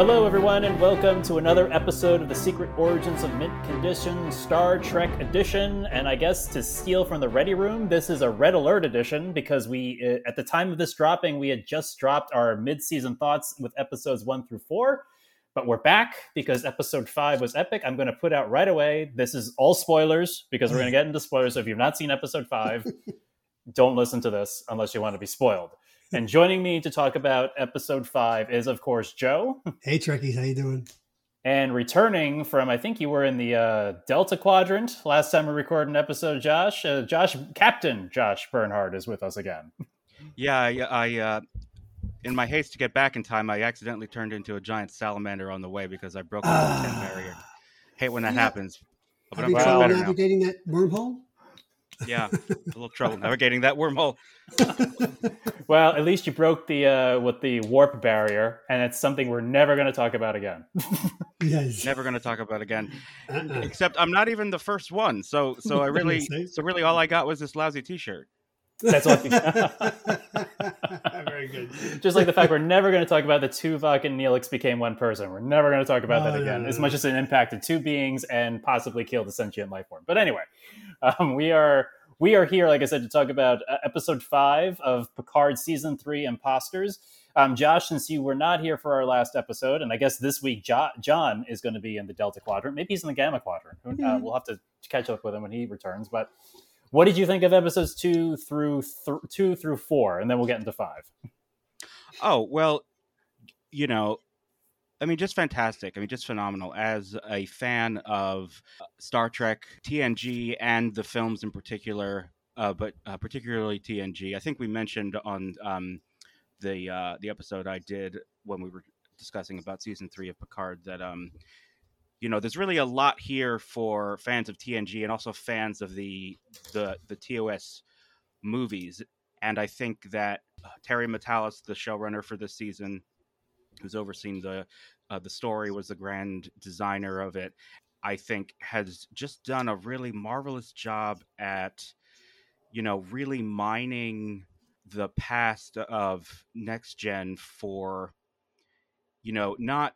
Hello everyone and welcome to another episode of the Secret Origins of Mint Condition Star Trek Edition, and I guess to steal from the Ready Room, this is a Red Alert Edition because we, at the time of this dropping, we had just dropped our mid-season thoughts with episodes 1 through 4, but we're back because episode 5 was epic. I'm going to put out right away, this is all spoilers because we're going to get into spoilers, so if you've not seen episode 5, don't listen to this unless you want to be spoiled. And joining me to talk about episode 5 is, of course, Joe. Hey, Trekkies. How you doing? And returning from, I think you were in the Delta Quadrant last time we recorded an episode, Josh. Captain Josh Bernhardt is with us again. Yeah, I in my haste to get back in time, I accidentally turned into a giant salamander on the way because I broke the 10 barrier. Hate when that happens. But I'm better navigating now. That wormhole? Yeah, a little trouble navigating that wormhole. Well, at least you broke the warp barrier, and it's something we're never going to talk about again. Yes. Never going to talk about again. Except I'm not even the first one, so I really, so all I got was this lousy T-shirt. That's all. Very good. Just like the fact we're never going to talk about the Tuvok and Neelix became one person. We're never going to talk about that again, much as it impacted two beings and possibly killed a sentient life form. But anyway, we are here, like I said, to talk about episode 5 of Picard season 3, Impostors. Josh, since you were not here for our last episode, and I guess this week John is going to be in the Delta Quadrant. Maybe he's in the Gamma Quadrant. We'll have to catch up with him when he returns, but. What did you think of episodes 2 through 4, and then we'll get into 5? Oh, well, you know, I mean, just fantastic. I mean, just phenomenal. As a fan of Star Trek, TNG, and the films in particular, but particularly TNG, I think we mentioned on the episode I did when we were discussing about season 3 of Picard that. You know, there's really a lot here for fans of TNG and also fans of the TOS movies. And I think that Terry Metalis, the showrunner for this season, who's overseen the story, was the grand designer of it, I think has just done a really marvelous job at, you know, really mining the past of Next Gen for, you know, not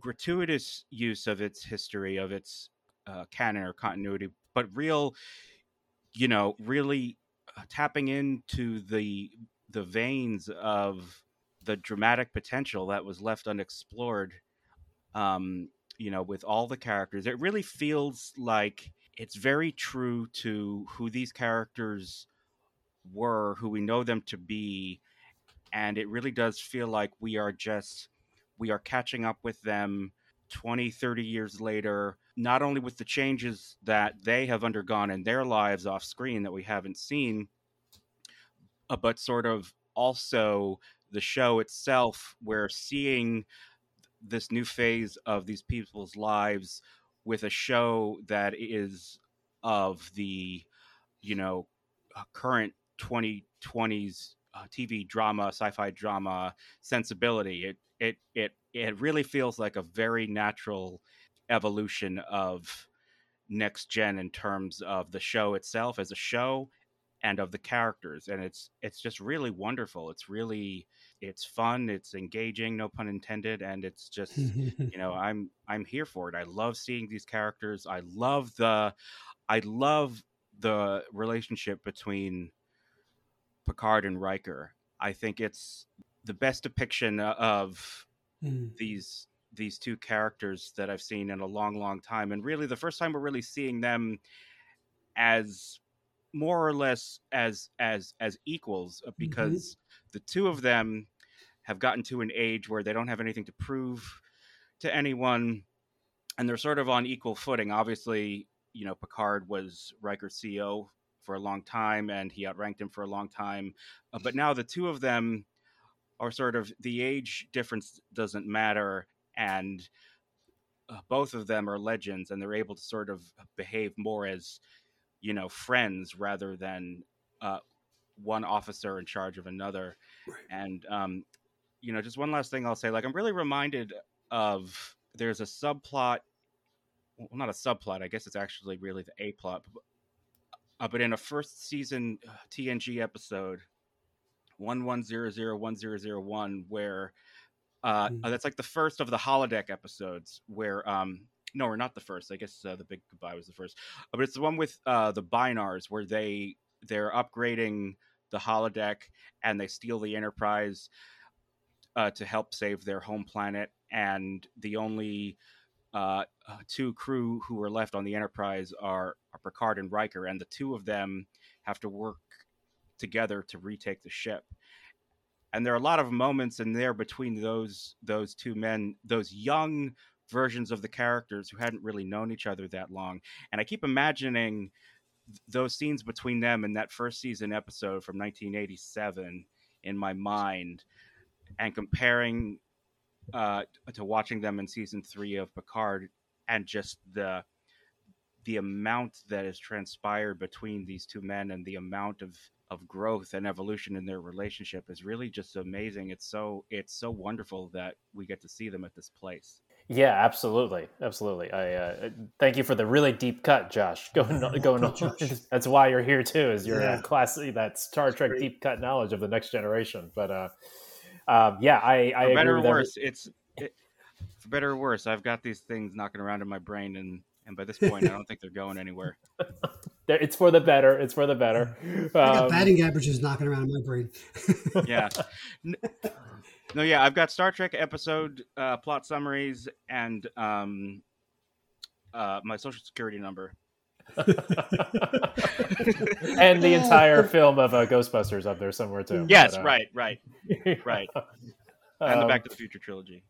gratuitous use of its history, of its canon or continuity, but real, you know, really tapping into the veins of the dramatic potential that was left unexplored, you know, with all the characters. It really feels like it's very true to who these characters were, who we know them to be, and it really does feel like we are catching up with them 20, 30 years later, not only with the changes that they have undergone in their lives off screen that we haven't seen, but sort of also the show itself. We're seeing this new phase of these people's lives with a show that is of the, you know, current 2020s TV drama, sci-fi drama sensibility. It really feels like a very natural evolution of Next Gen in terms of the show itself as a show and of the characters. And it's just really wonderful. It's fun. It's engaging, no pun intended. And it's just, you know, I'm here for it. I love seeing these characters. I love the relationship between Picard and Riker. I think it's the best depiction of these two characters that I've seen in a long, long time. And really the first time we're really seeing them as more or less as equals, because the two of them have gotten to an age where they don't have anything to prove to anyone. And they're sort of on equal footing. Obviously, you know, Picard was Riker's CEO for a long time and he outranked him for a long time. But now the two of them, or sort of the age difference doesn't matter, and both of them are legends, and they're able to sort of behave more as, you know, friends rather than one officer in charge of another. Right. And, you know, just one last thing I'll say, like, I'm really reminded of, there's a subplot, well, not a subplot, I guess it's actually really the A plot, but in a first season TNG episode, 11001001, where That's like the first of the holodeck episodes where no, we're not the first. I guess the big goodbye was the first, but it's the one with the Binars where they're upgrading the holodeck and they steal the Enterprise to help save their home planet. And the only two crew who are left on the Enterprise are Picard and Riker, and the two of them have to work together to retake the ship. And there are a lot of moments in there between those two men, those young versions of the characters who hadn't really known each other that long. And I keep imagining those scenes between them in that first season episode from 1987 in my mind, and comparing to watching them in season 3 of Picard, and just the amount that has transpired between these two men and the amount of growth and evolution in their relationship is really just amazing. It's so wonderful that we get to see them at this place. Yeah, absolutely. I thank you for the really deep cut, Josh. Going on. That's why you're here too. Is your classy that Star Trek great. Deep cut knowledge of the Next Generation. But I for better or worse, for better or worse, I've got these things knocking around in my brain, and by this point, I don't think they're going anywhere. It's for the better. I got batting averages knocking around in my brain. Yeah. No, yeah, I've got Star Trek episode plot summaries and my social security number. And the entire film of Ghostbusters up there somewhere, too. Yes, but, right. And the Back to the Future trilogy.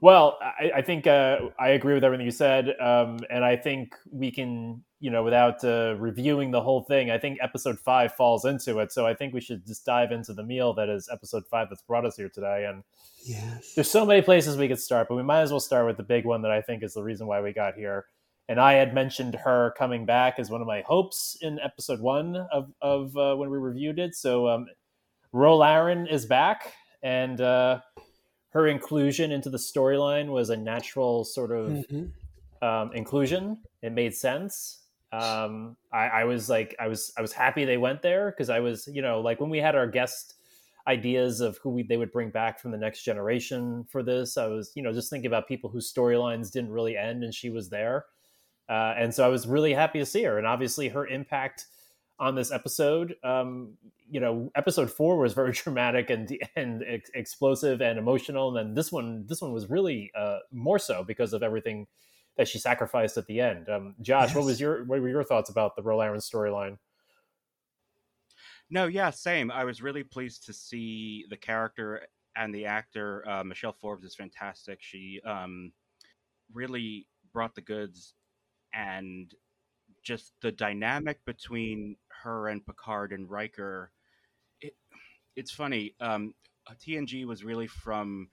Well, I think I agree with everything you said. And I think we can, without reviewing the whole thing, I think episode 5 falls into it. So I think we should just dive into the meal that is episode 5 that's brought us here today. And yes. There's so many places we could start, but we might as well start with the big one that I think is the reason why we got here. And I had mentioned her coming back as one of my hopes in episode 1 of when we reviewed it. So Ro Laren is back. And her inclusion into the storyline was a natural sort of inclusion. It made sense. I was happy they went there, because I was, when we had our guest ideas of who they would bring back from the Next Generation for this, I was, just thinking about people whose storylines didn't really end, and she was there. And so I was really happy to see her. And obviously her impact on this episode, episode 4 was very dramatic and explosive and emotional, and then this one was really more so because of everything that she sacrificed at the end. Josh, yes. What were your thoughts about the Ro Laren storyline? No, yeah, same. I was really pleased to see the character and the actor. Michelle Forbes is fantastic. She really brought the goods, and just the dynamic between her and Picard and Riker. It's funny. TNG was really from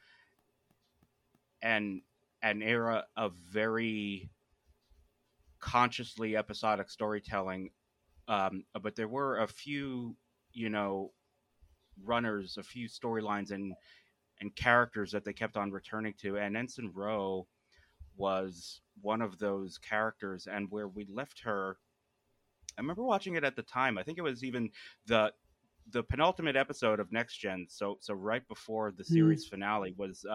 an era of very consciously episodic storytelling. But there were a few, runners, a few storylines and characters that they kept on returning to. And Ensign Ro was one of those characters, and where we left her, I remember watching it at the time. I think it was even the penultimate episode of Next Gen, so right before the series finale was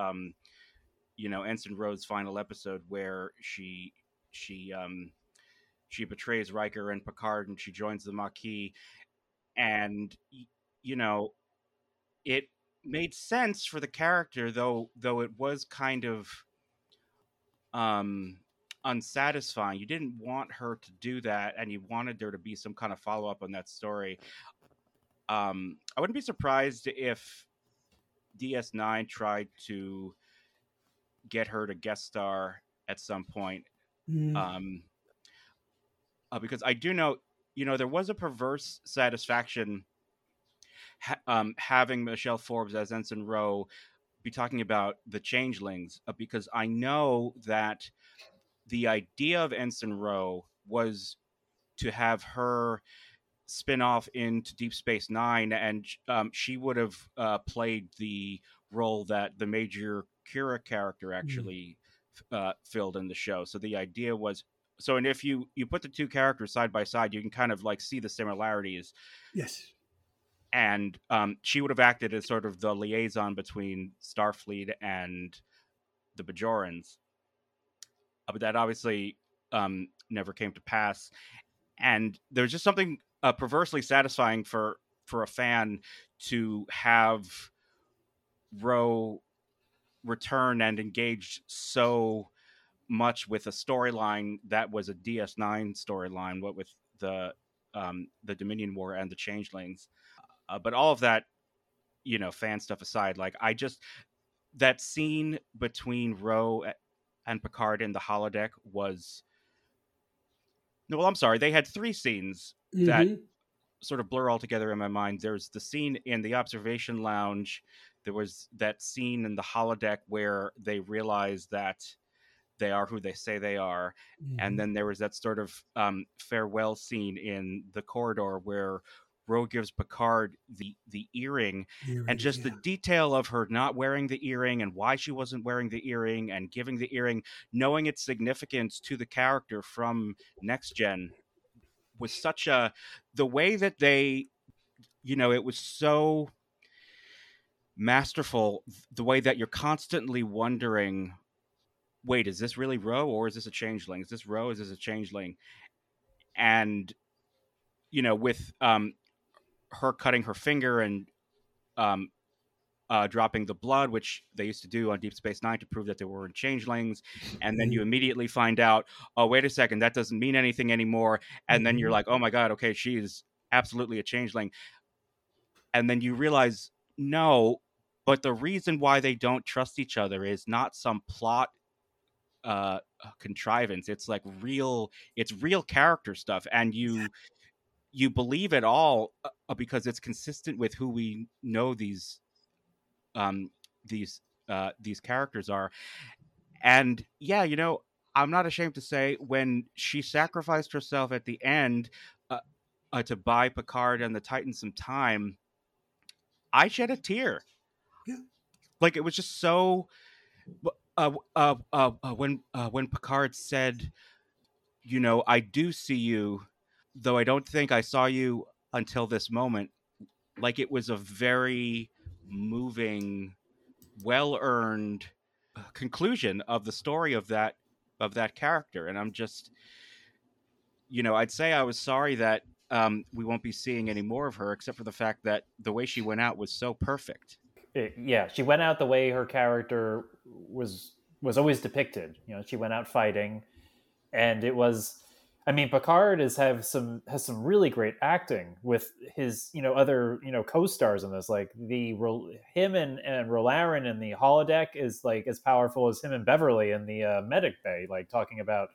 Ensign Ro's final episode, where she betrays Riker and Picard, and she joins the Maquis, and it made sense for the character, though it was kind of unsatisfying. You didn't want her to do that, and you wanted there to be some kind of follow-up on that story. I wouldn't be surprised if DS9 tried to get her to guest star at some point. Because I do know, there was a perverse satisfaction having Michelle Forbes as Ensign Ro be talking about the Changelings, because I know that the idea of Ensign Ro was to have her spin off into Deep Space Nine, and she would have played the role that the Major Kira character actually filled in the show. So the idea was, and if you put the two characters side by side, you can kind of like see the similarities. Yes. And she would have acted as sort of the liaison between Starfleet and the Bajorans. But that obviously never came to pass. And there's just something perversely satisfying for a fan to have Ro return and engage so much with a storyline that was a DS9 storyline, what with the Dominion War and the Changelings. But all of that, you know, fan stuff aside, like that scene between Ro and Picard in the holodeck was... No, well, I'm sorry. They had three scenes that sort of blur all together in my mind. There's the scene in the observation lounge. There was that scene in the holodeck where they realize that they are who they say they are. Mm-hmm. And then there was that sort of farewell scene in the corridor where Ro gives Picard the earring and just the detail of her not wearing the earring and why she wasn't wearing the earring and giving the earring, knowing its significance to the character from Next Gen, was such a... The way that they, you know, it was so masterful, the way that you're constantly wondering, wait, is this really Ro or is this a changeling? Is this Ro? Is this a changeling? And, you know, with... her cutting her finger and dropping the blood, which they used to do on Deep Space Nine to prove that they were changelings. And then you immediately find out, oh, wait a second, that doesn't mean anything anymore. And then you're like, oh my God, okay, she is absolutely a changeling. And then you realize, no, but the reason why they don't trust each other is not some plot contrivance. It's like real character stuff. And you believe it all because it's consistent with who we know these characters are. And yeah, you know, I'm not ashamed to say when she sacrificed herself at the end to buy Picard and the Titan some time, I shed a tear. Yeah. Like it was just so when Picard said, you know, I do see you, though I don't think I saw you until this moment. Like it was a very moving, well-earned conclusion of the story of that character. And I'm just, you know, I'd say I was sorry that we won't be seeing any more of her, except for the fact that the way she went out was so perfect. She went out the way her character was always depicted. You know, she went out fighting, and it was... I mean, Picard has some really great acting with his, you know, other, you know, co-stars in this. Like him and Ro Laren in the holodeck is like as powerful as him and Beverly in the medic bay, like talking about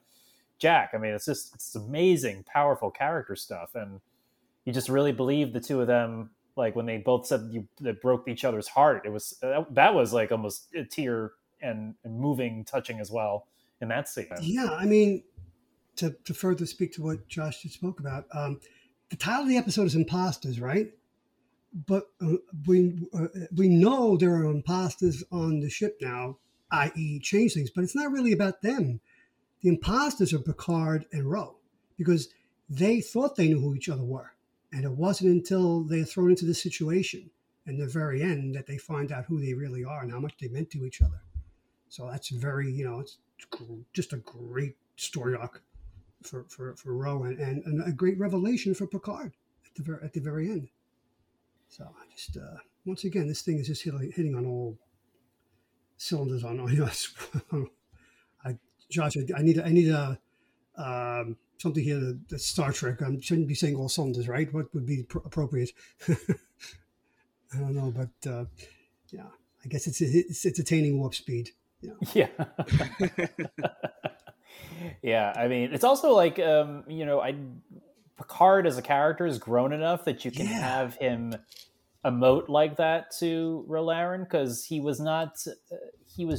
Jack. I mean, it's amazing, powerful character stuff, and you just really believe the two of them. Like when they both said they broke each other's heart, it was that was like almost a tear and moving, touching as well in that scene. Yeah, I mean. To further speak to what Josh just spoke about, the title of the episode is Impostors, right? But we know there are impostors on the ship now, i.e. changelings, but it's not really about them. The impostors are Picard and Ro, because they thought they knew who each other were. And it wasn't until they're thrown into this situation in the very end that they find out who they really are and how much they meant to each other. So that's very, you know, it's just a great story arc for Ro and a great revelation for Picard at the very end. So I just once again, this thing is just hitting on all cylinders. Josh, I need something here that's Star Trek. I shouldn't be saying all cylinders, right? What would be appropriate? I don't know, but yeah, I guess it's attaining warp speed. Yeah. Yeah, I mean, it's also like, you know, Picard as a character is grown enough that you can have him emote like that to Ro Laren, because he was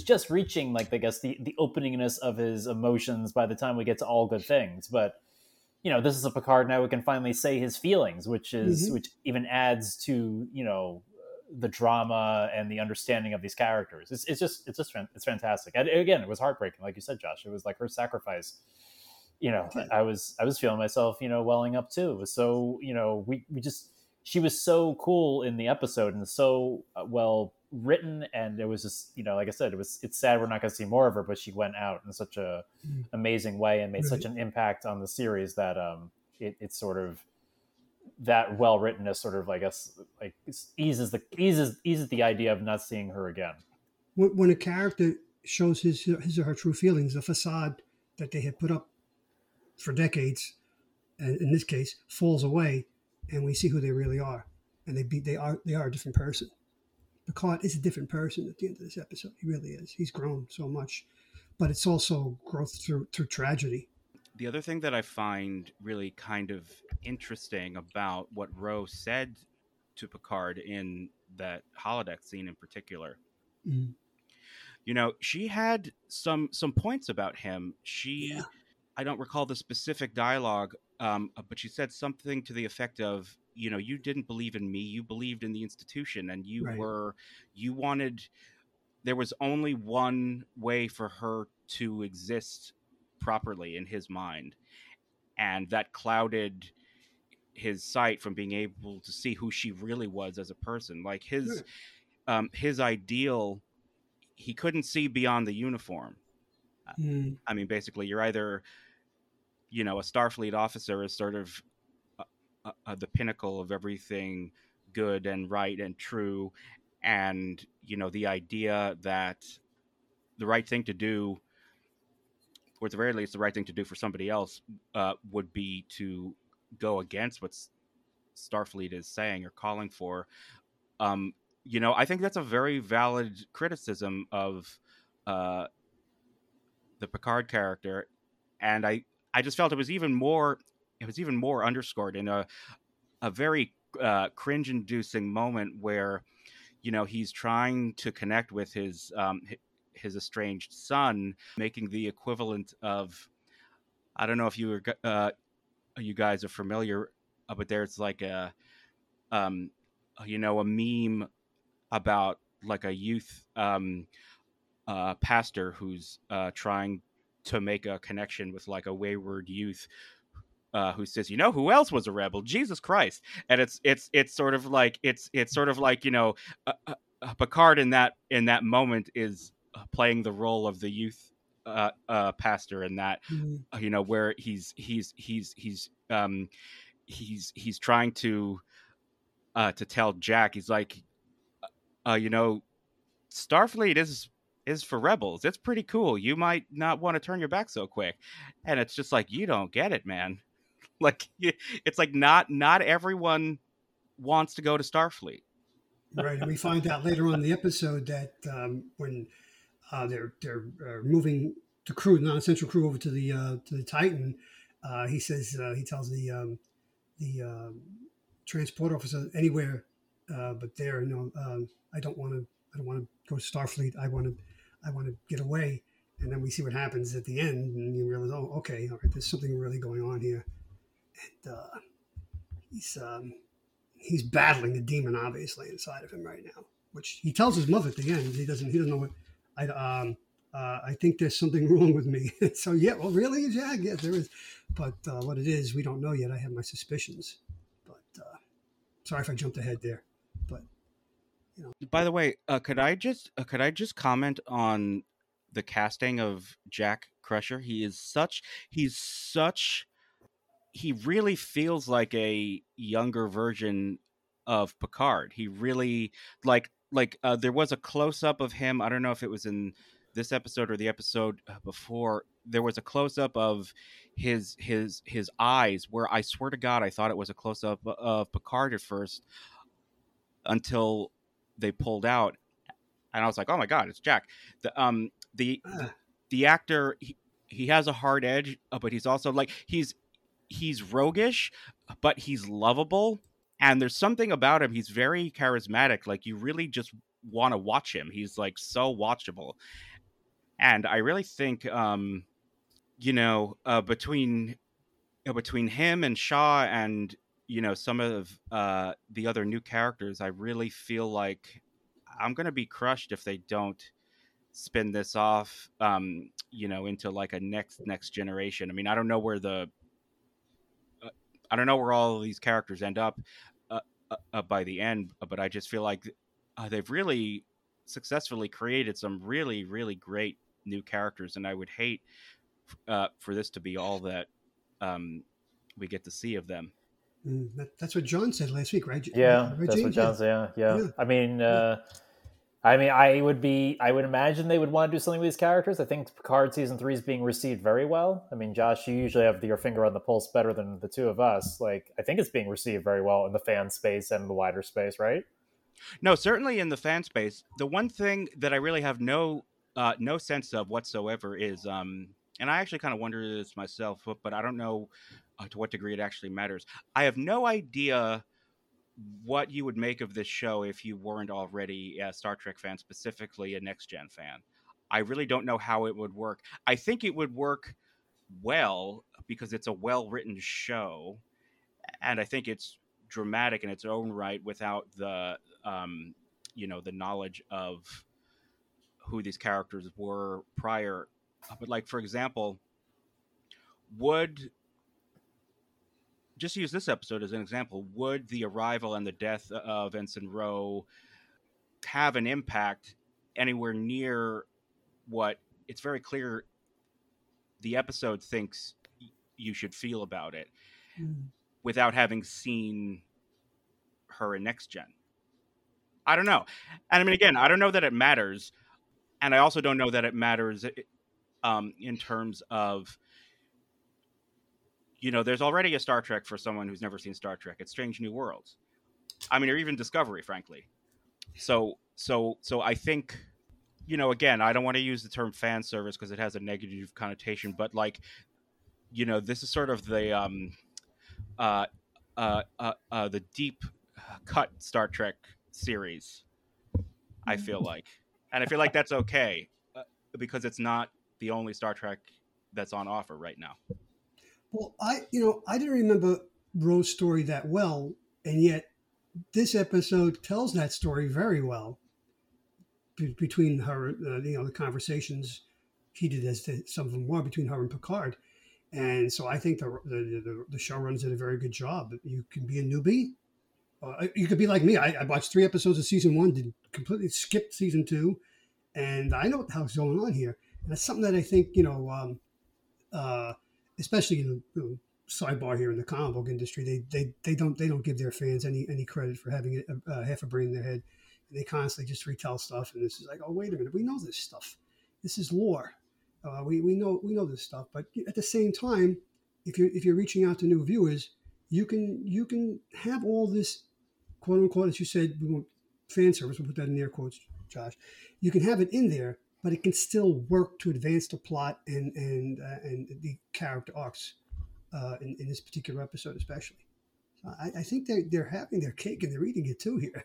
just reaching, like, I guess, the openingness of his emotions by the time we get to All Good Things. But, you know, this is a Picard now who can finally say his feelings, which even adds to, you know, the drama and the understanding of these characters. It's fantastic. And again, it was heartbreaking, like you said, Josh. It was like her sacrifice. You know, I was feeling myself, you know, welling up too. It was so, you know, we just she was so cool in the episode and so well written. And it was just, you know, like I said, it's sad we're not going to see more of her, but she went out in such a amazing way and made such an impact on the series that it's sort of that well-writtenness sort of, I guess, like eases the idea of not seeing her again. When a character shows his or her true feelings, the facade that they had put up for decades, and in this case, falls away, and we see who they really are, and they are a different person. Picard is a different person at the end of this episode. He really is. He's grown so much, but it's also growth through tragedy. The other thing that I find really kind of interesting about what Ro said to Picard in that holodeck scene in particular, you know, she had some points about him. She, I don't recall the specific dialogue, but she said something to the effect of, you know, you didn't believe in me, you believed in the institution, and there was only one way for her to exist properly in his mind, and that clouded his sight from being able to see who she really was as a person. Like his ideal, he couldn't see beyond the uniform. I mean, basically, you're either, you know, a Starfleet officer is sort of the pinnacle of everything good and right and true, and, you know, the idea that the right thing to do, or at the very least, the right thing to do for somebody else would be to go against what Starfleet is saying or calling for. You know, I think that's a very valid criticism of the Picard character, and I just felt it was even more underscored in a very cringe-inducing moment where, you know, he's trying to connect with his estranged son, making the equivalent of, I don't know if you guys are familiar, but there's like a meme about like a youth pastor who's trying to make a connection with like a wayward youth who says, you know, who else was a rebel? Jesus Christ. And it's sort of like, you know, Picard in that moment is playing the role of the youth pastor in that, you know, where he's trying to tell Jack, he's like, you know, Starfleet is for rebels. It's pretty cool. You might not want to turn your back so quick. And it's just like, you don't get it, man. Like, it's like not everyone wants to go to Starfleet. Right. And we find out later on in the episode that when they're moving the crew, non-essential crew, over to the Titan, he says he tells the transport officer, anywhere but there. No, I don't want to go to Starfleet. I want to get away. And then we see what happens at the end, and you realize, oh, okay, all right, there's something really going on here. And he's battling the demon, obviously, inside of him right now, which he tells his mother at the end. He doesn't know what. I think there's something wrong with me. So yeah, well, really, Jack, yeah, there is. But what it is, we don't know yet. I have my suspicions. But sorry if I jumped ahead there. But you know. By the way, could I just comment on the casting of Jack Crusher? He really feels like a younger version of Picard. He really like there was a close up of him. I don't know if it was in this episode or the episode before. There was a close up of his eyes where I swear to God, I thought it was a close up of Picard at first until they pulled out. And I was like, oh my God, it's Jack. The actor, he has a hard edge, but he's also like, he's roguish, but he's lovable. And there's something about him. He's very charismatic. Like, you really just want to watch him. He's like so watchable. And I really think, you know, between him and Shaw and, you know, some of the other new characters, I really feel like I'm going to be crushed if they don't spin this off, you know, into like a next generation. I mean, I don't know where all of these characters end up by the end, but I just feel like they've really successfully created some really, really great new characters, and I would hate for this to be all that we get to see of them. That's what John said last week, right? Yeah, that's what John said. Yeah. I would imagine they would want to do something with these characters. I think Picard season 3 is being received very well. I mean, Josh, you usually have your finger on the pulse better than the two of us. Like, I think it's being received very well in the fan space and the wider space, right? No, certainly in the fan space. The one thing that I really have no sense of whatsoever is, and I actually kind of wonder this myself, but I don't know to what degree it actually matters. I have no idea what you would make of this show if you weren't already a Star Trek fan, specifically a Next Gen fan. I really don't know how it would work. I think it would work well because it's a well-written show, and I think it's dramatic in its own right without the the knowledge of who these characters were prior. But like, for example, just use this episode as an example. Would the arrival and the death of Ensign Ro have an impact anywhere near what it's very clear the episode thinks you should feel about it without having seen her in Next Gen? I don't know. And I mean, again, I don't know that it matters. And I also don't know that it matters in terms of, there's already a Star Trek for someone who's never seen Star Trek. It's Strange New Worlds. I mean, or even Discovery, frankly. So I think, again, I don't want to use the term fan service because it has a negative connotation, but like, this is sort of the deep cut Star Trek series, I feel like. And I feel like that's okay because it's not the only Star Trek that's on offer right now. Well, I didn't remember Ro's story that well, and yet this episode tells that story very well. Between her, the conversations heated as some of them were between her and Picard, and so I think the showrunners did a very good job. You can be a newbie, you could be like me. I watched 3 episodes of season 1, did completely skip season 2, and I know what the hell's going on here. And that's something that I think especially in the sidebar here in the comic book industry, they don't give their fans any credit for having half a brain in their head. They constantly just retell stuff, and this is like, oh wait a minute, we know this stuff. This is lore. We know this stuff. But at the same time, if you're reaching out to new viewers, you can have all this, quote unquote, as you said, we want fan service. We'll put that in air quotes, Josh. You can have it in there, but it can still work to advance the plot and the character arcs in this particular episode, especially. So I think they're having their cake and they're eating it too here.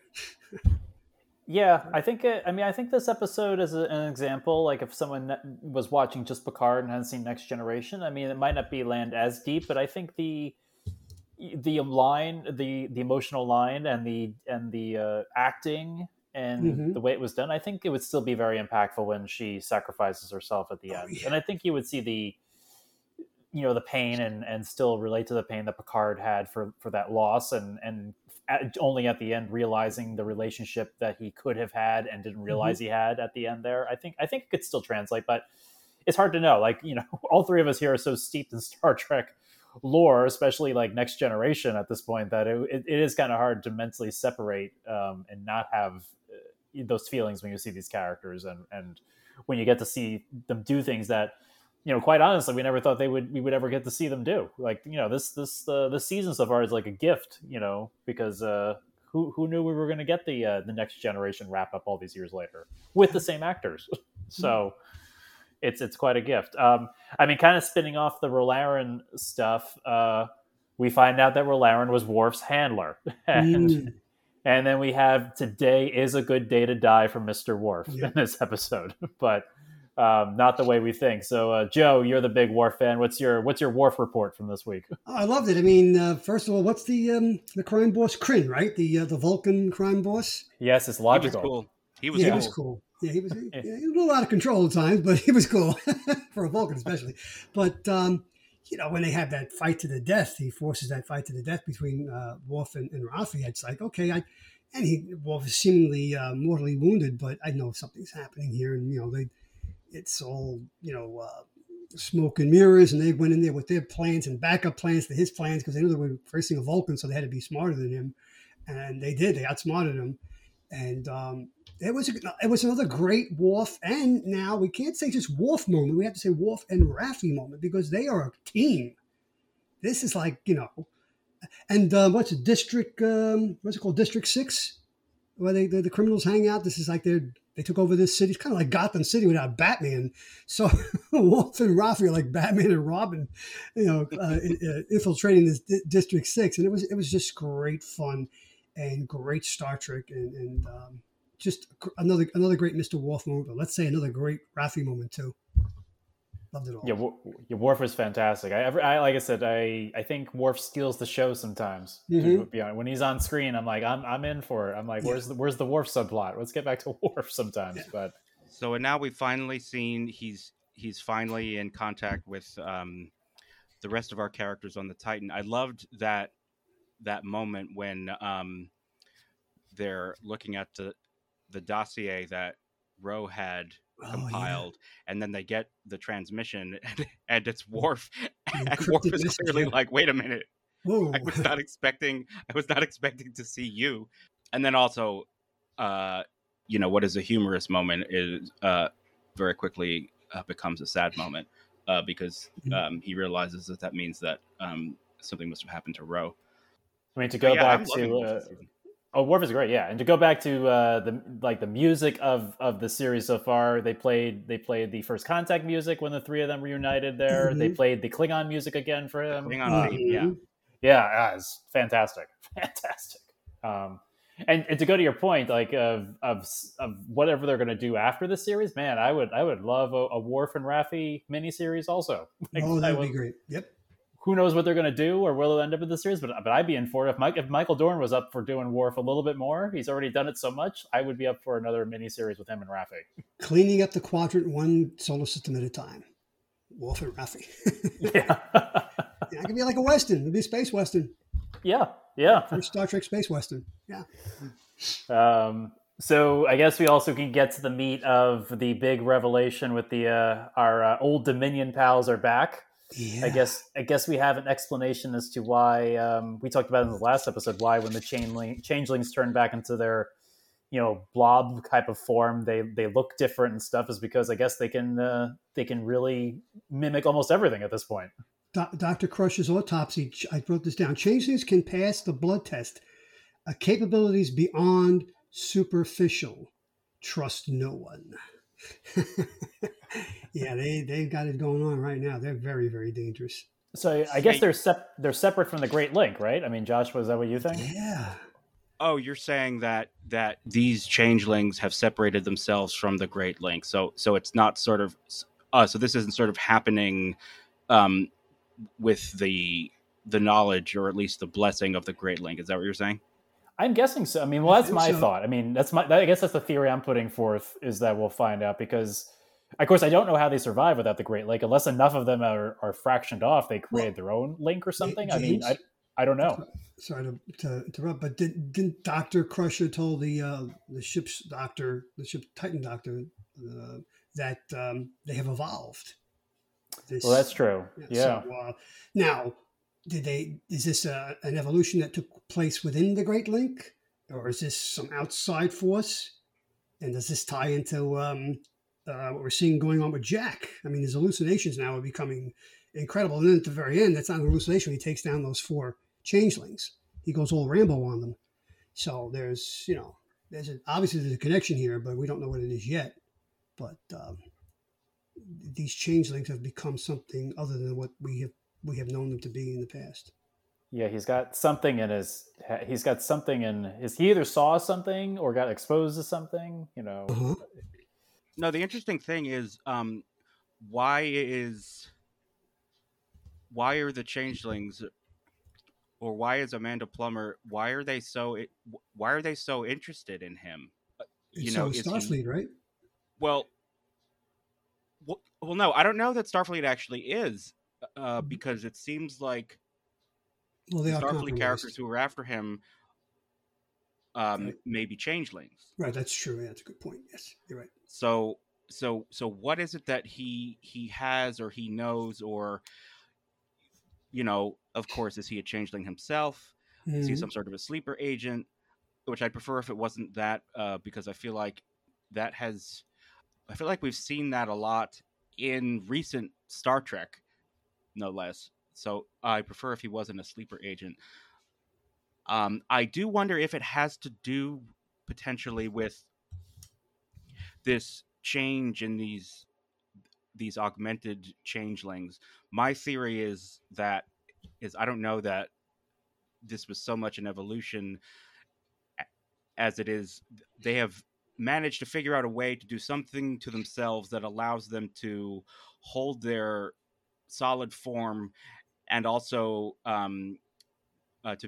Yeah, I think this episode is an example. Like, if someone was watching just Picard and hadn't seen Next Generation, I mean, it might not be land as deep, but I think the line, the emotional line, and the acting. And the way it was done, I think it would still be very impactful when she sacrifices herself at the end. Yeah. And I think you would see the pain and still relate to the pain that Picard had for that loss. And only at the end, realizing the relationship that he could have had and didn't realize he had at the end there. I think it could still translate, but it's hard to know. Like, all three of us here are so steeped in Star Trek lore, especially like Next Generation at this point, that it is kind of hard to mentally separate and not have those feelings when you see these characters and when you get to see them do things that, quite honestly, we never thought we would ever get to see them do. Like, this season so far is like a gift, because who knew we were going to get the Next Generation wrap up all these years later with the same actors. So it's quite a gift. I mean, kind of spinning off the Ro Laren stuff, we find out that Ro Laren was Worf's handler. And then we have, today is a good day to die for Mr. Worf in this episode, but not the way we think. So, Joe, you're the big Worf fan. What's your Worf report from this week? Oh, I loved it. I mean, first of all, what's the crime boss? Kryn, right? The Vulcan crime boss? Yes, it's logical. He was cool. Yeah, he was a little out of control at times, but he was cool for a Vulcan especially. But you know, when they have that fight to the death, he forces that fight to the death between Worf and Raffi. It's like, okay, Worf is seemingly mortally wounded, but I know something's happening here. And, you know, it's all, you know, smoke and mirrors. And they went in there with their plans and backup plans to his plans because they knew they were facing a Vulcan, so they had to be smarter than him. And they did. They outsmarted him. And it was another great Worf, and now we can't say just Worf moment. We have to say Worf and Raffi moment because they are a team. This is like, you know, and what's it called? District 6, where the criminals hang out. This is like they took over this city. It's kind of like Gotham City without Batman. So Worf and Raffi are like Batman and Robin, you know, infiltrating this District 6, and it was just great fun. And great Star Trek, and just another great Mr. Worf moment. But let's say another great Raffi moment too. Loved it all. Yeah, Worf was fantastic. I think Worf steals the show sometimes. Mm-hmm. To be honest. When he's on screen, I'm like, I'm in for it. I'm like, where's the Worf subplot? Let's get back to Worf sometimes. Yeah. But so now we've finally seen he's finally in contact with the rest of our characters on the Titan. I loved that moment when they're looking at the dossier that Ro had compiled, and then they get the transmission, and it's Worf. And Worf is clearly like, "Wait a minute! Whoa. I was not expecting to see you." And then also, you know, what is a humorous moment is very quickly becomes a sad moment because he realizes that means that something must have happened to Ro. I mean, to go back to Worf is great, yeah, and to go back to the music of the series so far, they played the First Contact music when the three of them reunited there. Mm-hmm. They played the Klingon music again for him. The Klingon theme, yeah, it's fantastic. And to go to your point, like of whatever they're going to do after the series, man, I would love a Worf and Raffi miniseries also. Like, that'd be great. Yep. Who knows what they're going to do or where they'll end up in the series, but I'd be in for it. If Michael Dorn was up for doing Worf a little bit more, he's already done it so much, I would be up for another miniseries with him and Raffi. Cleaning up the quadrant one solar system at a time. Worf and Raffi. Yeah, it could be like a Western. It'd be a space Western. Yeah. First Star Trek space Western. Yeah. So I guess we also can get to the meat of the big revelation with the our old Dominion pals are back. Yeah. I guess we have an explanation as to why we talked about in the last episode why when the changelings turn back into their, you know, blob type of form, they look different and stuff, is because I guess they can really mimic almost everything at this point. Dr. Crusher's autopsy. I wrote this down. Changelings can pass the blood test. Capabilities beyond superficial. Trust no one. Yeah, they've got it going on right now. They're very, very dangerous. So I guess they're they're separate from the Great Link, right? I mean, Josh, was that what you think? Yeah. Oh, you're saying that these changelings have separated themselves from the Great Link. So it's not sort of so this isn't sort of happening with the knowledge or at least the blessing of the Great Link. Is that what you're saying? I'm guessing so. I mean, well, that's my thought. I mean, I guess that's the theory I'm putting forth, is that we'll find out because, of course, I don't know how they survive without the Great Link unless enough of them are fractioned off. They created their own link or something. James, I mean, I don't know. Sorry to interrupt, but didn't Dr. Crusher tell the ship's Titan doctor, that they have evolved? Well, that's true. Yeah. So, now. Is this an evolution that took place within the Great Link, or is this some outside force? And does this tie into what we're seeing going on with Jack? I mean, his hallucinations now are becoming incredible. And then at the very end, that's not a hallucination. He takes down those four changelings. He goes all Rambo on them. So there's, you know, obviously there's a connection here, but we don't know what it is yet. But these changelings have become something other than what we have known them to be in the past. Yeah, he's got something in his, he either saw something or got exposed to something, you know. Uh-huh. No, the interesting thing is why are the changelings, or why is Amanda Plummer, why are they so interested in him? You know, so Starfleet, right? Well, no, I don't know that Starfleet actually is because it seems like the Starfleet characters who were after him may be changelings. Right, that's true. Yeah, that's a good point. Yes, you're right. So what is it that he has or he knows, or, you know, of course, is he a changeling himself? Mm-hmm. Is he some sort of a sleeper agent? Which I'd prefer if it wasn't that, because I feel like that has... I feel like we've seen that a lot in recent Star Trek, no less. So I prefer if he wasn't a sleeper agent. I do wonder if it has to do potentially with this change in these augmented changelings. My theory is I don't know that this was so much an evolution as it is. They have managed to figure out a way to do something to themselves that allows them to hold their solid form and also to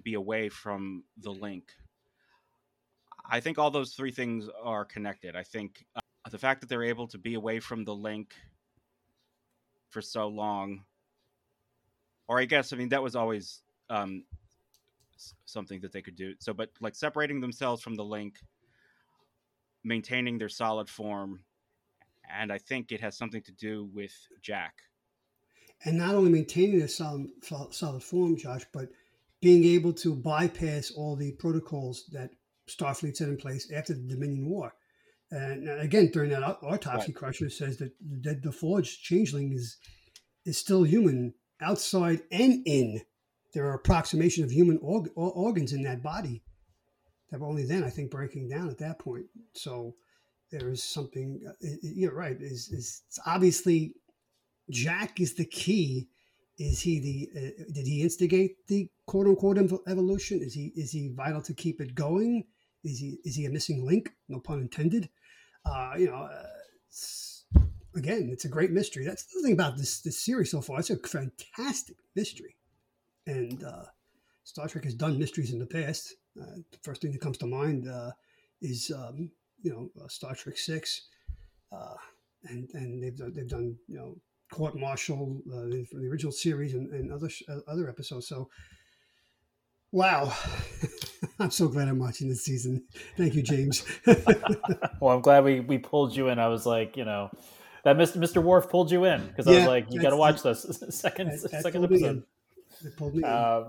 be away from the link. I think all those three things are connected. I think the fact that they're able to be away from the link for so long, or that was always something that they could do. So, but like separating themselves from the link, maintaining their solid form, and I think it has something to do with Jack. And not only maintaining a solid form, Josh, but being able to bypass all the protocols that Starfleet set in place after the Dominion War. And again, during that autopsy, right, Crusher says that the forged changeling is still human outside and in. There are approximation of human organs in that body that were only then, I think, breaking down at that point. So there is something, you're right, it's obviously... Jack is the key. Is he did he instigate the quote unquote evolution? Is he vital to keep it going? Is he a missing link? No pun intended. Again, it's a great mystery. That's the thing about this series so far. It's a fantastic mystery, and Star Trek has done mysteries in the past. The first thing that comes to mind is Star Trek 6, and they've done court martial from the original series and other episodes. So, wow. I'm so glad I'm watching this season. Thank you, James. Well, I'm glad we pulled you in. I was like, that Mr. Worf pulled you in, because I was like, you got to watch this second episode. It pulled me in.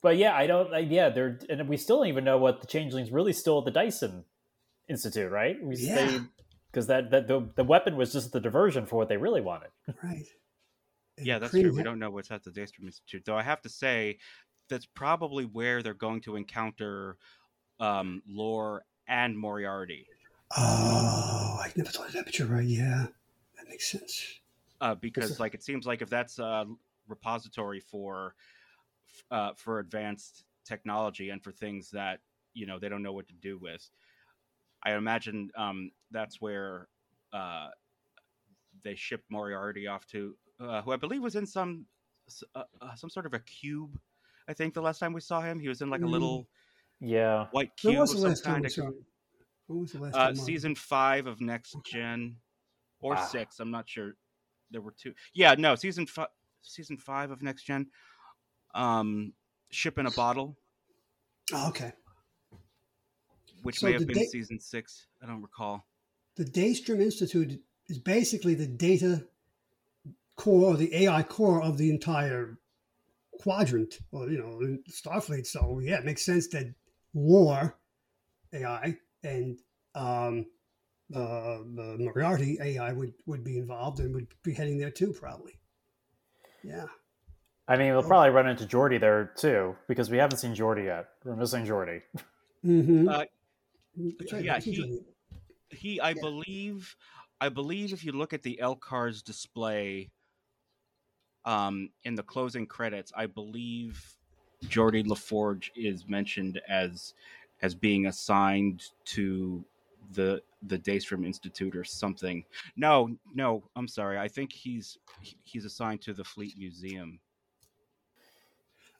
But yeah, and we still don't even know what the changelings really stole at the Dyson Institute, right? Because the weapon was just the diversion for what they really wanted. Right. Yeah, that's true. We don't know what's at the Daystrom Institute. Though I have to say, that's probably where they're going to encounter Lore and Moriarty. Oh, I never thought of that, but you're right. Yeah, that makes sense. Because it seems like if that's a repository for advanced technology and for things that, they don't know what to do with, I imagine that's where they shipped Moriarty off to, who I believe was in some sort of a cube. I think the last time we saw him, he was in like a little white cube. What was the last time? What was the last time? Season 5 of Next Gen, or 6. I'm not sure. There were two. Yeah, no, season five of Next Gen. Ship in a bottle. Oh, okay. Which may have been season 6. I don't recall. The Daystrom Institute is basically the data core, the AI core of the entire quadrant, or, Starfleet. So, yeah, it makes sense that War, AI, and Moriarty, AI, would be involved and would be heading there too, probably. Yeah. I mean, we'll probably run into Geordi there too, because we haven't seen Geordi yet. We're missing Geordi. Mm-hmm. Yeah, he. I believe. If you look at the Elcar's display, in the closing credits, I believe Geordi LaForge is mentioned as being assigned to the Daystrom Institute or something. No, I'm sorry. I think he's assigned to the Fleet Museum.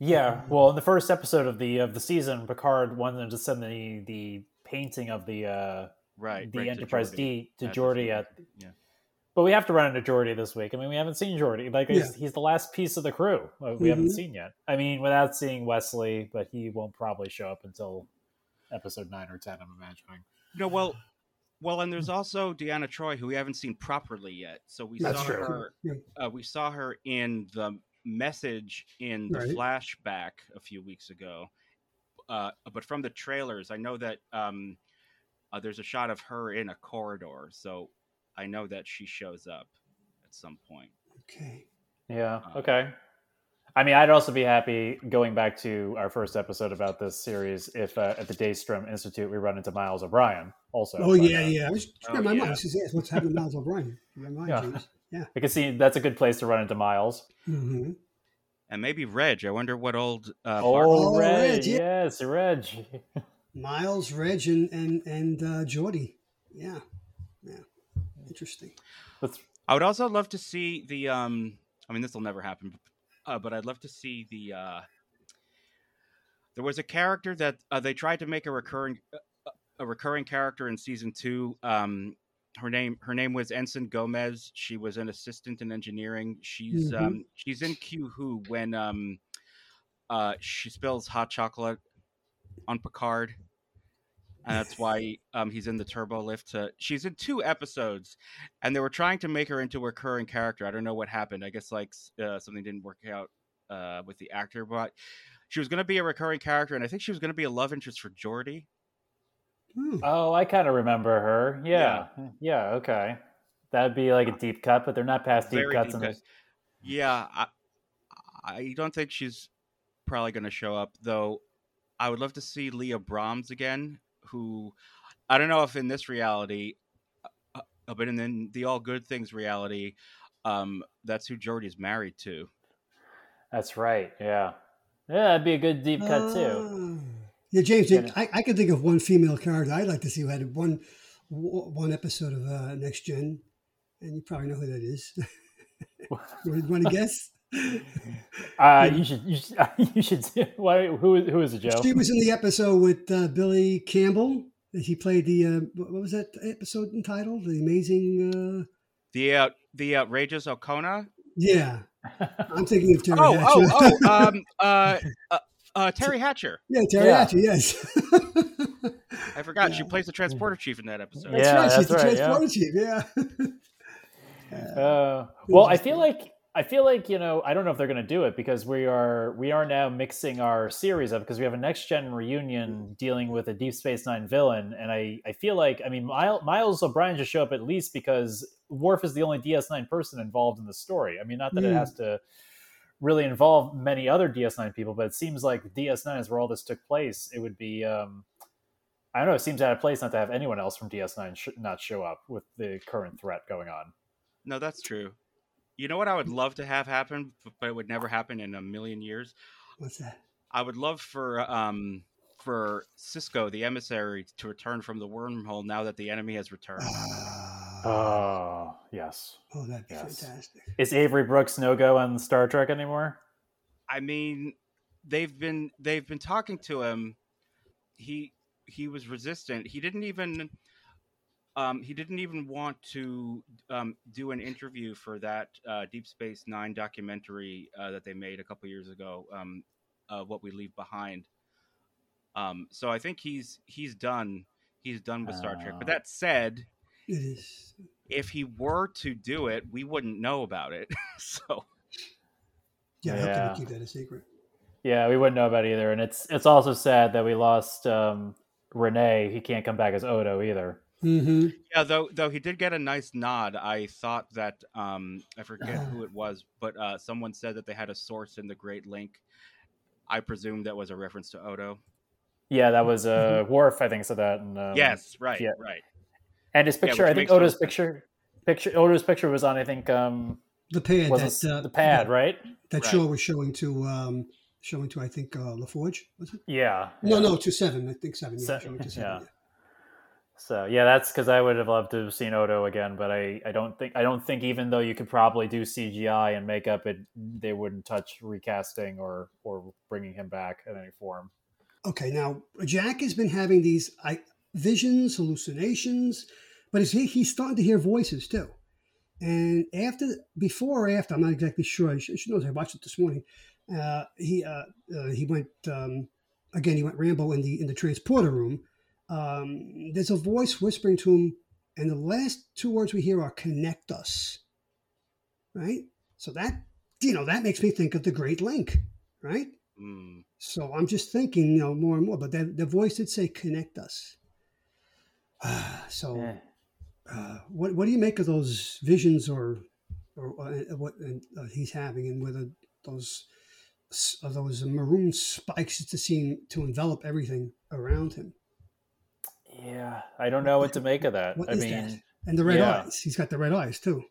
Yeah, well, in the first episode of the season, Picard wanted them to send the painting of the Enterprise D to Geordi. But we have to run into Geordi this week. I mean, we haven't seen Geordi. Like, he's the last piece of the crew we haven't seen yet. I mean, without seeing Wesley, but he won't probably show up until episode 9 or 10, I'm imagining. No, well, and there's also Deanna Troi, who we haven't seen properly yet. So we saw her in the message in the flashback a few weeks ago. But from the trailers, I know that there's a shot of her in a corridor. So I know that she shows up at some point. Okay. Yeah. Okay. I mean, I'd also be happy going back to our first episode about this series if at the Daystrom Institute we run into Miles O'Brien also. Oh, I was trying my mind. What's happening to Miles O'Brien? I can see that's a good place to run into Miles. Mm-hmm. And maybe Reg. I wonder what old... Reg. Yes, Reg. Miles, Reg, and Geordi. Yeah. Yeah. Interesting. I would also love to see the I mean, this will never happen, but I'd love to see the there was a character that they tried to make a recurring character in season 2. Her name was Ensign Gomez. She was an assistant in engineering. She's she's in Q Who when she spills hot chocolate on Picard. And that's why he's in the turbo lift. She's in 2 episodes, and they were trying to make her into a recurring character. I don't know what happened. I guess something didn't work out with the actor, but she was going to be a recurring character, and I think she was going to be a love interest for Geordi. Oh, I kind of remember her. Yeah. Okay. That'd be like a deep cut, but they're not past deep cuts. Yeah, I don't think she's probably going to show up, though. I would love to see Leah Brahms again. Who, I don't know if in this reality, but in the All Good Things reality, that's who Geordi's married to. That's right. Yeah. Yeah, that'd be a good deep cut too. Yeah, James, I can think of one female character I'd like to see who had one episode of Next Gen, and you probably know who that is. Want to guess? You should. Who is it, Joe? She was in the episode with Billy Campbell. He played the what was that episode entitled? The amazing the outrageous O'Connor. Yeah, I'm thinking of Terry Hatcher. Terry Hatcher. Yeah, Hatcher. Yes. I forgot she plays the transporter chief in that episode. That's right. She's the transporter chief. Yeah. Well, I feel like, you know, I don't know if they're going to do it because we are now mixing our series up because we have a Next Gen reunion dealing with a Deep Space Nine villain. And I feel like, I mean, Miles O'Brien just show up at least because Worf is the only DS9 person involved in the story. I mean, not that it has to really involve many other DS9 people, but it seems like DS9 is where all this took place. It would be, I don't know, it seems out of place not to have anyone else from DS9 not show up with the current threat going on. No, that's true. You know what I would love to have happen, but it would never happen in a million years? What's that? I would love for Sisko, the emissary, to return from the wormhole now that the enemy has returned. Oh, yes. Oh, that'd be fantastic. Is Avery Brooks no-go on Star Trek anymore? I mean, they've been talking to him. He was resistant. He didn't even want to do an interview for that Deep Space Nine documentary that they made a couple years ago, What We Leave Behind. So I think he's done with Star Trek. But that said, if he were to do it, we wouldn't know about it. So how can we keep that a secret? Yeah, we wouldn't know about it either. And it's also sad that we lost Renee. He can't come back as Odo either. Mm-hmm. Yeah, though he did get a nice nod. I thought that I forget who it was, but someone said that they had a source in the Great Link. I presume that was a reference to Odo. Yeah, that was Worf, I think, said that. And, yes, right, yeah. Right. And his picture, I think Odo's picture. Odo's picture was on, I think, the pad. The pad, right? That Shaw was showing to, I think, LaForge, was it? Yeah. No, to Seven. I think Seven. Yeah, showing to Seven. Yeah. So yeah, that's because I would have loved to have seen Odo again, but I don't think even though you could probably do CGI and makeup, they wouldn't touch recasting or bringing him back in any form. Okay, now Jack has been having these visions, hallucinations, but he's starting to hear voices too. And before or after, I'm not exactly sure. I should know. I watched it this morning. He went again. He went ramble in the transporter room. There's a voice whispering to him, and the last two words we hear are "connect us." Right. So that makes me think of the Great Link. Right. Mm. So I'm just thinking, more and more. But the voice did say "connect us." So. Yeah. What do you make of those visions or what he's having, and whether those maroon spikes to seem to envelop everything around him? Yeah, I don't know what to make of that. What is that? And the red eyes. He's got the red eyes too.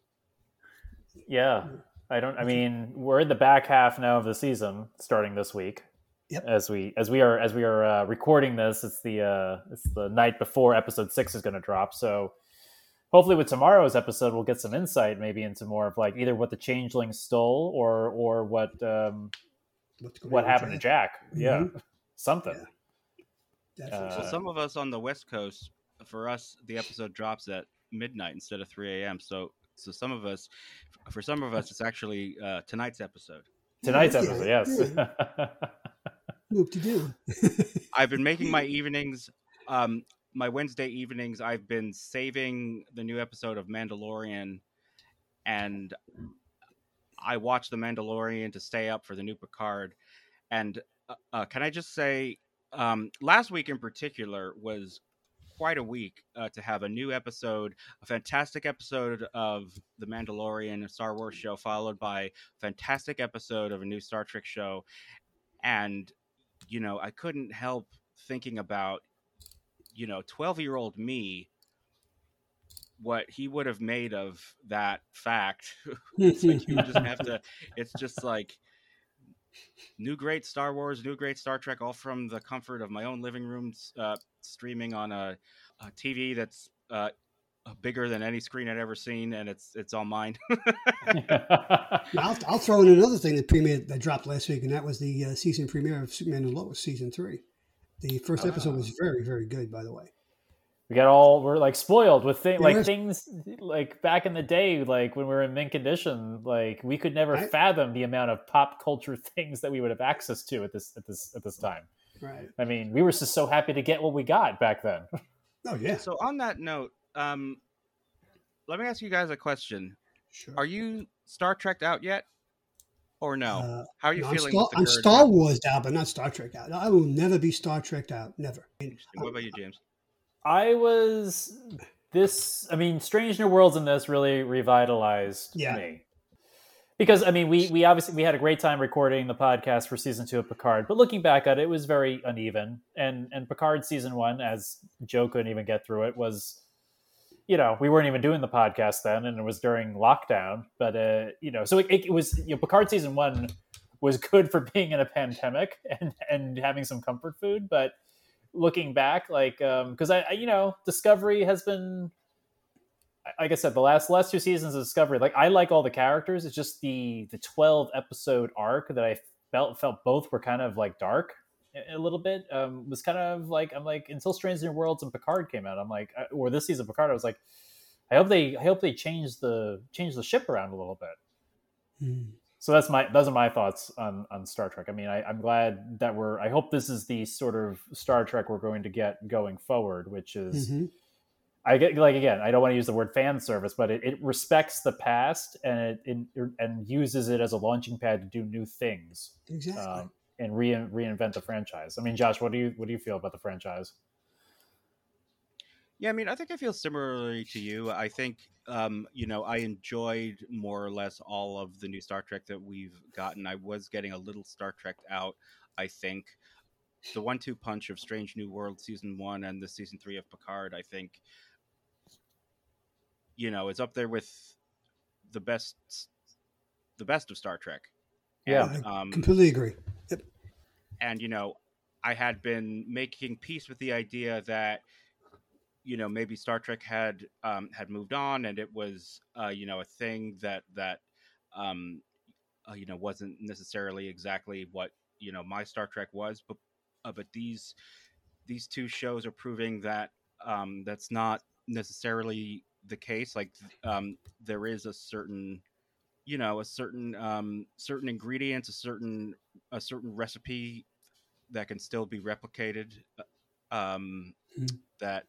Yeah, we're in the back half now of the season, starting this week. Yep. As we are recording this, it's the night before episode 6 is going to drop. So. Hopefully with tomorrow's episode, we'll get some insight maybe into more of like either what the changelings stole or what happened to Jack. Mm-hmm. Yeah, something. Yeah. Well, some of us on the West Coast, for us, the episode drops at midnight instead of 3 a.m. So for some of us, it's actually tonight's episode. Tonight's episode, yes. Whoop to do. I've been making my evenings... my Wednesday evenings, I've been saving the new episode of Mandalorian, and I watch The Mandalorian to stay up for the new Picard. And can I just say, last week in particular was quite a week to have a new episode, a fantastic episode of The Mandalorian, a Star Wars show, followed by a fantastic episode of a new Star Trek show. And, I couldn't help thinking about 12-year-old me, what he would have made of that fact. It's like you just have to. It's just like new great Star Wars, new great Star Trek, all from the comfort of my own living room, streaming on a TV that's bigger than any screen I'd ever seen, and it's all mine. I'll throw in another thing that premiered that dropped last week, and that was the season premiere of Superman and Lois season 3. The first episode was very, very good, by the way. We're like spoiled with things like back in the day, like when we were in mint condition, like we could never fathom the amount of pop culture things that we would have access to at this time. Right. I mean, we were just so happy to get what we got back then. Oh yeah. So on that note, let me ask you guys a question. Sure. Are you Star Trek'd out yet? Or no? How are you feeling? I'm Star Wars out, but not Star Trek out. I will never be Star Trek out. Never. What about you, James? I was this. I mean, Strange New Worlds and this really revitalized me. Because, I mean, we obviously had a great time recording the podcast for season 2 of Picard. But looking back at it, it was very uneven. And Picard season 1, as Joe couldn't even get through it, was... we weren't even doing the podcast then, and it was during lockdown. But, so it was, Picard season 1 was good for being in a pandemic and having some comfort food. But looking back, like, because I Discovery has been, like I said, the last two seasons of Discovery, like, I like all the characters. It's just the 12 episode arc that I felt both were kind of like dark a little bit, was kind of like, I'm like, until Strange New Worlds and Picard came out, I'm like, or this season of Picard, I was like, I hope they change the ship around a little bit. Mm. So those are my thoughts on Star Trek. I mean, I'm glad that I hope this is the sort of Star Trek we're going to get going forward, which is, mm-hmm. I get, like, again, I don't want to use the word fan service, but it respects the past and it uses it as a launching pad to do new things. Exactly. And reinvent the franchise. I mean, Josh, what do you feel about the franchise? Yeah, I mean, I think I feel similarly to you. I think, I enjoyed more or less all of the new Star Trek that we've gotten. I was getting a little Star Trek out, I think. The 1-2 punch of Strange New World Season 1 and the Season 3 of Picard, I think, it's up there with the best of Star Trek. Yeah, and, I completely agree. And, I had been making peace with the idea that, maybe Star Trek had moved on, and it was, a thing that wasn't necessarily exactly what, my Star Trek was. But these two shows are proving that that's not necessarily the case. Like there is a certain, you know, a certain certain ingredients, a certain recipe that can still be replicated, that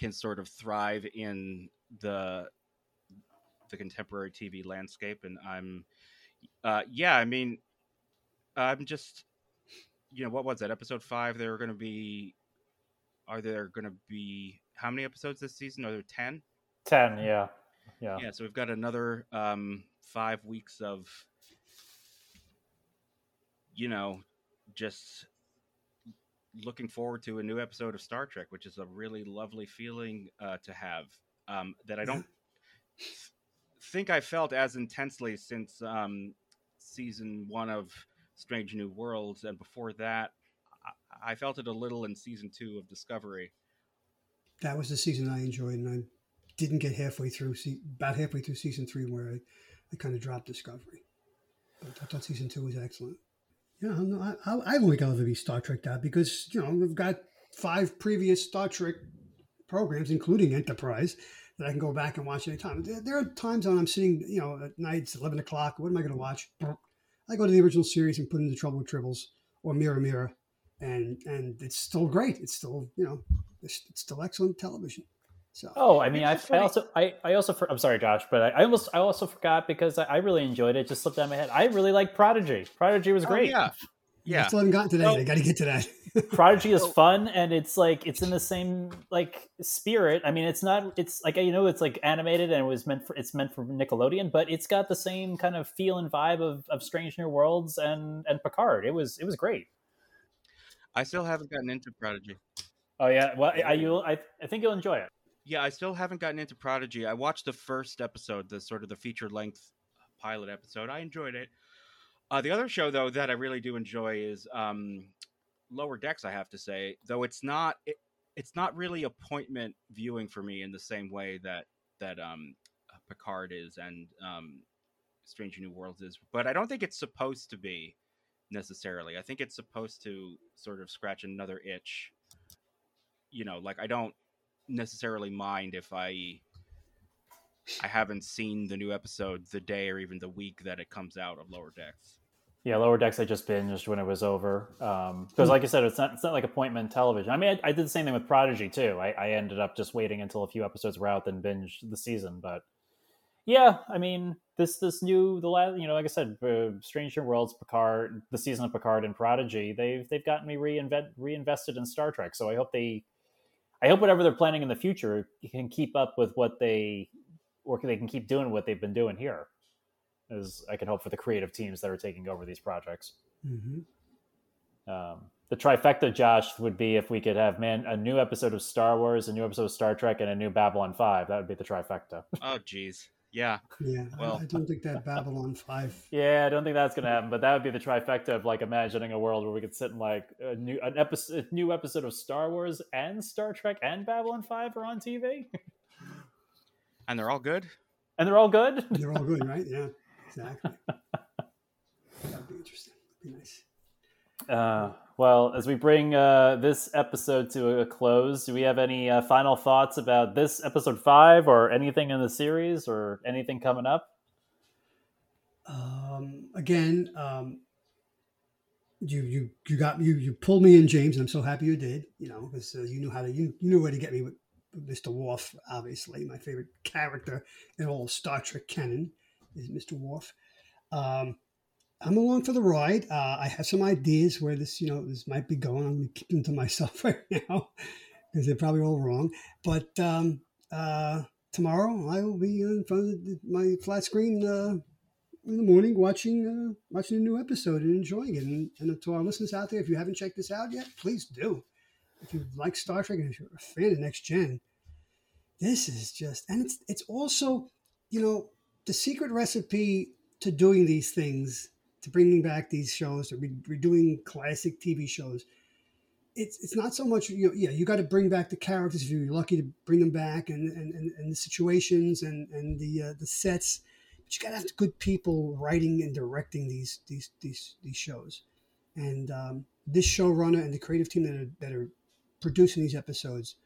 can sort of thrive in the contemporary TV landscape. And I'm I'm just, you know, what was that, episode 5? Are there going to be how many episodes this season? Are there 10? 10, yeah. Yeah. Yeah, so we've got another 5 weeks of, you know, just looking forward to a new episode of Star Trek, which is a really lovely feeling to have, that I don't think I felt as intensely since season 1 of Strange New Worlds, and before that I felt it a little in season 2 of Discovery. That was the season I enjoyed, and I didn't get halfway through, about halfway through season 3, where I kind of dropped Discovery. But I thought season 2 was excellent. You know, I don't think I'll ever be Star Trek that, because, you know, we've got 5 previous Star Trek programs, including Enterprise, that I can go back and watch any time. There are times when I'm sitting, you know, at night, it's 11 o'clock, what am I going to watch? I go to the original series and put in The Trouble with Tribbles or Mirror, Mirror. And it's still great. It's still, you know, it's still excellent television. So, oh, I mean, I'm sorry, Josh, but I also forgot, because I really enjoyed it. It just slipped out of my head. I really liked Prodigy. Prodigy was great. Oh, yeah. I still haven't gotten to that. I got to get to that. Prodigy is fun, and it's like, it's in the same like spirit. I mean, it's not. It's like, you know, it's like animated, and it was meant for. It's meant for Nickelodeon, but it's got the same kind of feel and vibe of Strange New Worlds and Picard. It was great. I still haven't gotten into Prodigy. Oh, yeah. Well, I think you'll enjoy it. Yeah, I still haven't gotten into Prodigy. I watched the first episode, the sort of the feature-length pilot episode. I enjoyed it. The other show, though, that I really do enjoy is Lower Decks, I have to say, though it's not really appointment viewing for me in the same way that Picard is and Strange New Worlds is. But I don't think it's supposed to be. Necessarily, I think it's supposed to sort of scratch another itch. You know, like I don't necessarily mind if I haven't seen the new episode the day or even the week that it comes out of Lower Decks. Yeah, Lower Decks I just binged when it was over, because like I said, it's not like appointment television. I mean, I did the same thing with Prodigy too. I ended up just waiting until a few episodes were out, then binged the season, but. Yeah, I mean, Strange New Worlds, Picard, the season of Picard and Prodigy, they've gotten me reinvested in Star Trek. So I hope whatever they're planning in the future can keep up with what they can keep doing what they've been doing here. As I can hope for the creative teams that are taking over these projects. Mm-hmm. The trifecta, Josh, would be if we could have a new episode of Star Wars, a new episode of Star Trek, and a new Babylon 5. That would be the trifecta. Oh, geez. Yeah. Well, I don't think that Babylon 5. Yeah, I don't think that's going to happen. But that would be the trifecta of like imagining a world where we could sit in like a new episode of Star Wars and Star Trek and Babylon 5 are on TV, and they're all good. They're all good, right? Yeah, exactly. That'd be interesting. That'd be nice. Well, as we bring this episode to a close, do we have any final thoughts about this episode 5 or anything in the series or anything coming up? You pulled me in, James, and I'm so happy you did, you know, because you knew where to get me with Mr. Worf, obviously. My favorite character in all of Star Trek canon is Mr. Worf. I'm along for the ride. I have some ideas where this might be going. I'm going to keep them to myself right now because they're probably all wrong. But tomorrow I will be in front of my flat screen in the morning watching a new episode and enjoying it. And to our listeners out there, if you haven't checked this out yet, please do. If you like Star Trek and if you're a fan of Next Gen, this is just... And it's also, you know, the secret recipe to doing these things, to bringing back these shows, to redoing classic TV shows. It's not so much, you got to bring back the characters if you're lucky to bring them back and the situations and the sets, but you got to have good people writing and directing these shows. And this showrunner and the creative team that are producing these episodes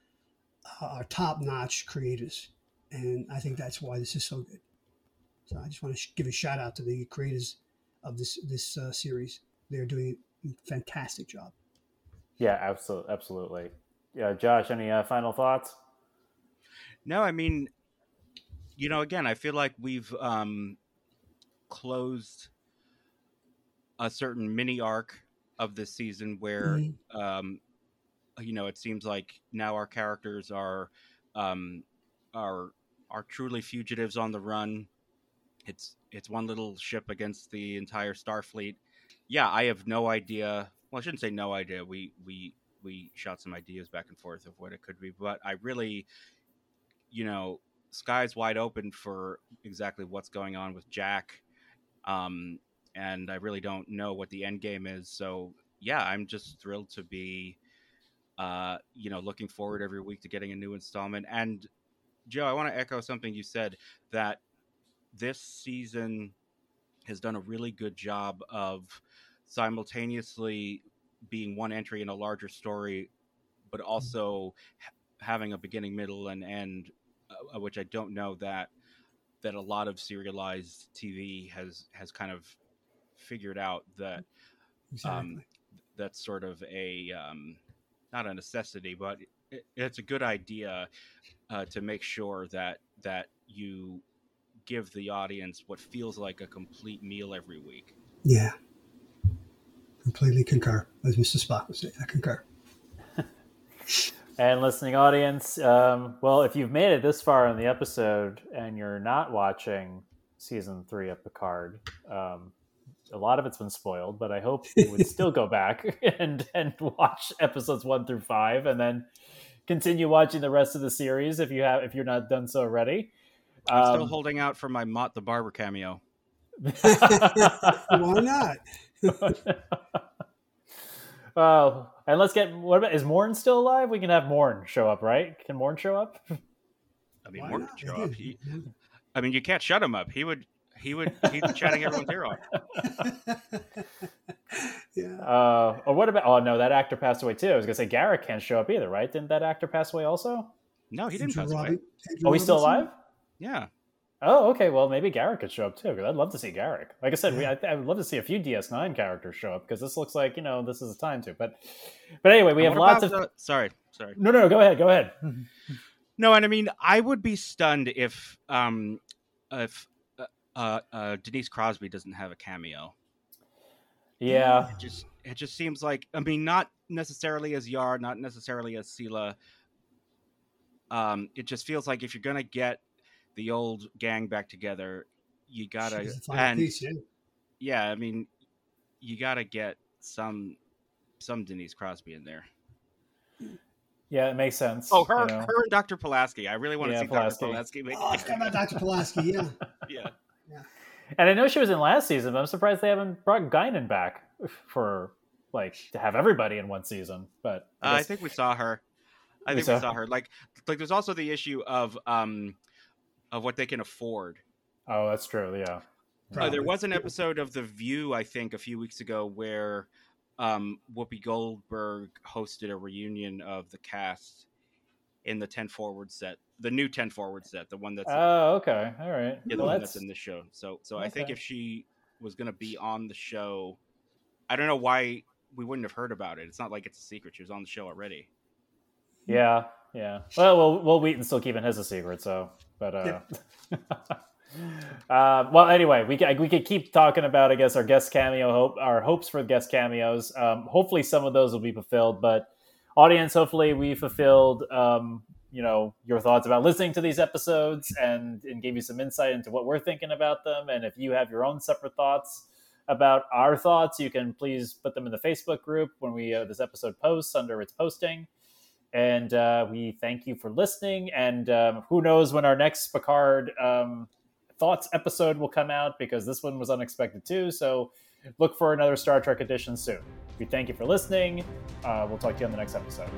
are top-notch creators, and I think that's why this is so good. So I just want to give a shout out to the creators of this series. They're doing a fantastic job. Yeah, absolutely. Yeah, Josh, any final thoughts? No, I mean, you know, again, I feel like we've closed a certain mini arc of this season where, mm-hmm. You know, it seems like now our characters are truly fugitives on the run. It's one little ship against the entire Starfleet. Yeah, I have no idea. Well, I shouldn't say no idea. We shot some ideas back and forth of what it could be, but I really, you know, sky's wide open for exactly what's going on with Jack. And I really don't know what the end game is. So yeah, I'm just thrilled to be, you know, looking forward every week to getting a new installment. And Joe, I want to echo something you said, that this season has done a really good job of simultaneously being one entry in a larger story, but also having a beginning, middle, and end, which I don't know that a lot of serialized TV has kind of figured out, that exactly. That's sort of a not a necessity, but it's a good idea to make sure that you give the audience what feels like a complete meal every week. Yeah. Completely concur. As Mr. Spock would say, I concur. And listening audience, well, if you've made it this far in the episode and you're not watching season 3 of Picard, a lot of it's been spoiled, but I hope you would still go back and watch episodes 1 through 5, and then continue watching the rest of the series if you're not done so already. I'm still holding out for my Mott the Barber cameo. Why not? Well, and let's get. What about, is Morn still alive? We can have Morn show up, right? Can Morn show up? I mean, Morn could show up. You can't shut him up. He would. He's chatting everyone's ear off. Yeah. Or what about? Oh no, that actor passed away too. I was gonna say Garrick can't show up either, right? Didn't that actor pass away also? No, he didn't pass away. Oh, he's still alive? Yeah. Oh, okay. Well, maybe Garrick could show up too, because I'd love to see Garrick. Like I said, I would love to see a few DS9 characters show up, because this looks like, you know, this is a time to. But anyway, we have lots of. Sorry. No. Go ahead. No, and I mean, I would be stunned if Denise Crosby doesn't have a cameo. Yeah. It just seems like, I mean, not necessarily as Yar, not necessarily as Sela. It just feels like if you're gonna get the old gang back together, you gotta, and piece, yeah, I mean, you gotta get some Denise Crosby in there. Yeah, it makes sense. Oh, her and Dr. Pulaski. I really want to see Pulaski. Dr. Pulaski. It's about Dr. Pulaski. Yeah. yeah. And I know she was in last season, but I'm surprised they haven't brought Guinan back for, like, to have everybody in one season. But I guess... I think we saw her. I think we saw her. Like there's also the issue of what they can afford. Oh, that's true. Yeah. There was an episode of The View, I think, a few weeks ago where Whoopi Goldberg hosted a reunion of the cast in the Ten Forward set, the new Ten Forward set, the one that's okay, all right, yeah, the one that's in the show. So okay. I think if she was going to be on the show, I don't know why we wouldn't have heard about it. It's not like it's a secret. She was on the show already. Yeah. Yeah. Well, Wheaton's still keeping his a secret, so, but, well, anyway, we could keep talking about, I guess, our hopes for guest cameos. Hopefully some of those will be fulfilled, but audience, hopefully we fulfilled, you know, your thoughts about listening to these episodes and gave you some insight into what we're thinking about them. And if you have your own separate thoughts about our thoughts, you can please put them in the Facebook group when we, this episode posts under its posting. And we thank you for listening. And who knows when our next Picard Thoughts episode will come out, because this one was unexpected too. So look for another Star Trek edition soon. We thank you for listening. We'll talk to you on the next episode.